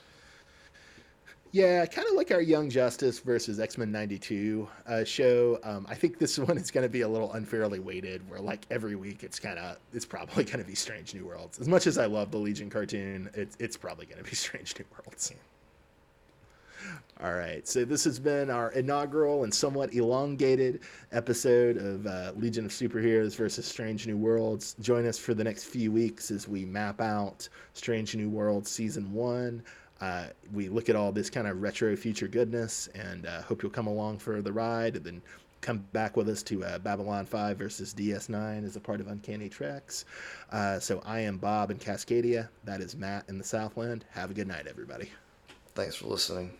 Yeah, kind of like our Young Justice versus X-Men ninety-two uh, show. Um, I think this one is going to be a little unfairly weighted, where like every week it's kind of it's probably going to be Strange New Worlds. As much as I love the Legion cartoon, it's it's probably going to be Strange New Worlds. All right, so this has been our inaugural and somewhat elongated episode of uh, Legion of Superheroes versus Strange New Worlds. Join us for the next few weeks as we map out Strange New Worlds Season one. Uh, we look at all this kind of retro future goodness, and uh, hope you'll come along for the ride, and then come back with us to uh, Babylon five versus D S nine as a part of Uncanny Treks. Uh, so I am Bob in Cascadia. That is Matt in the Southland. Have a good night, everybody. Thanks for listening.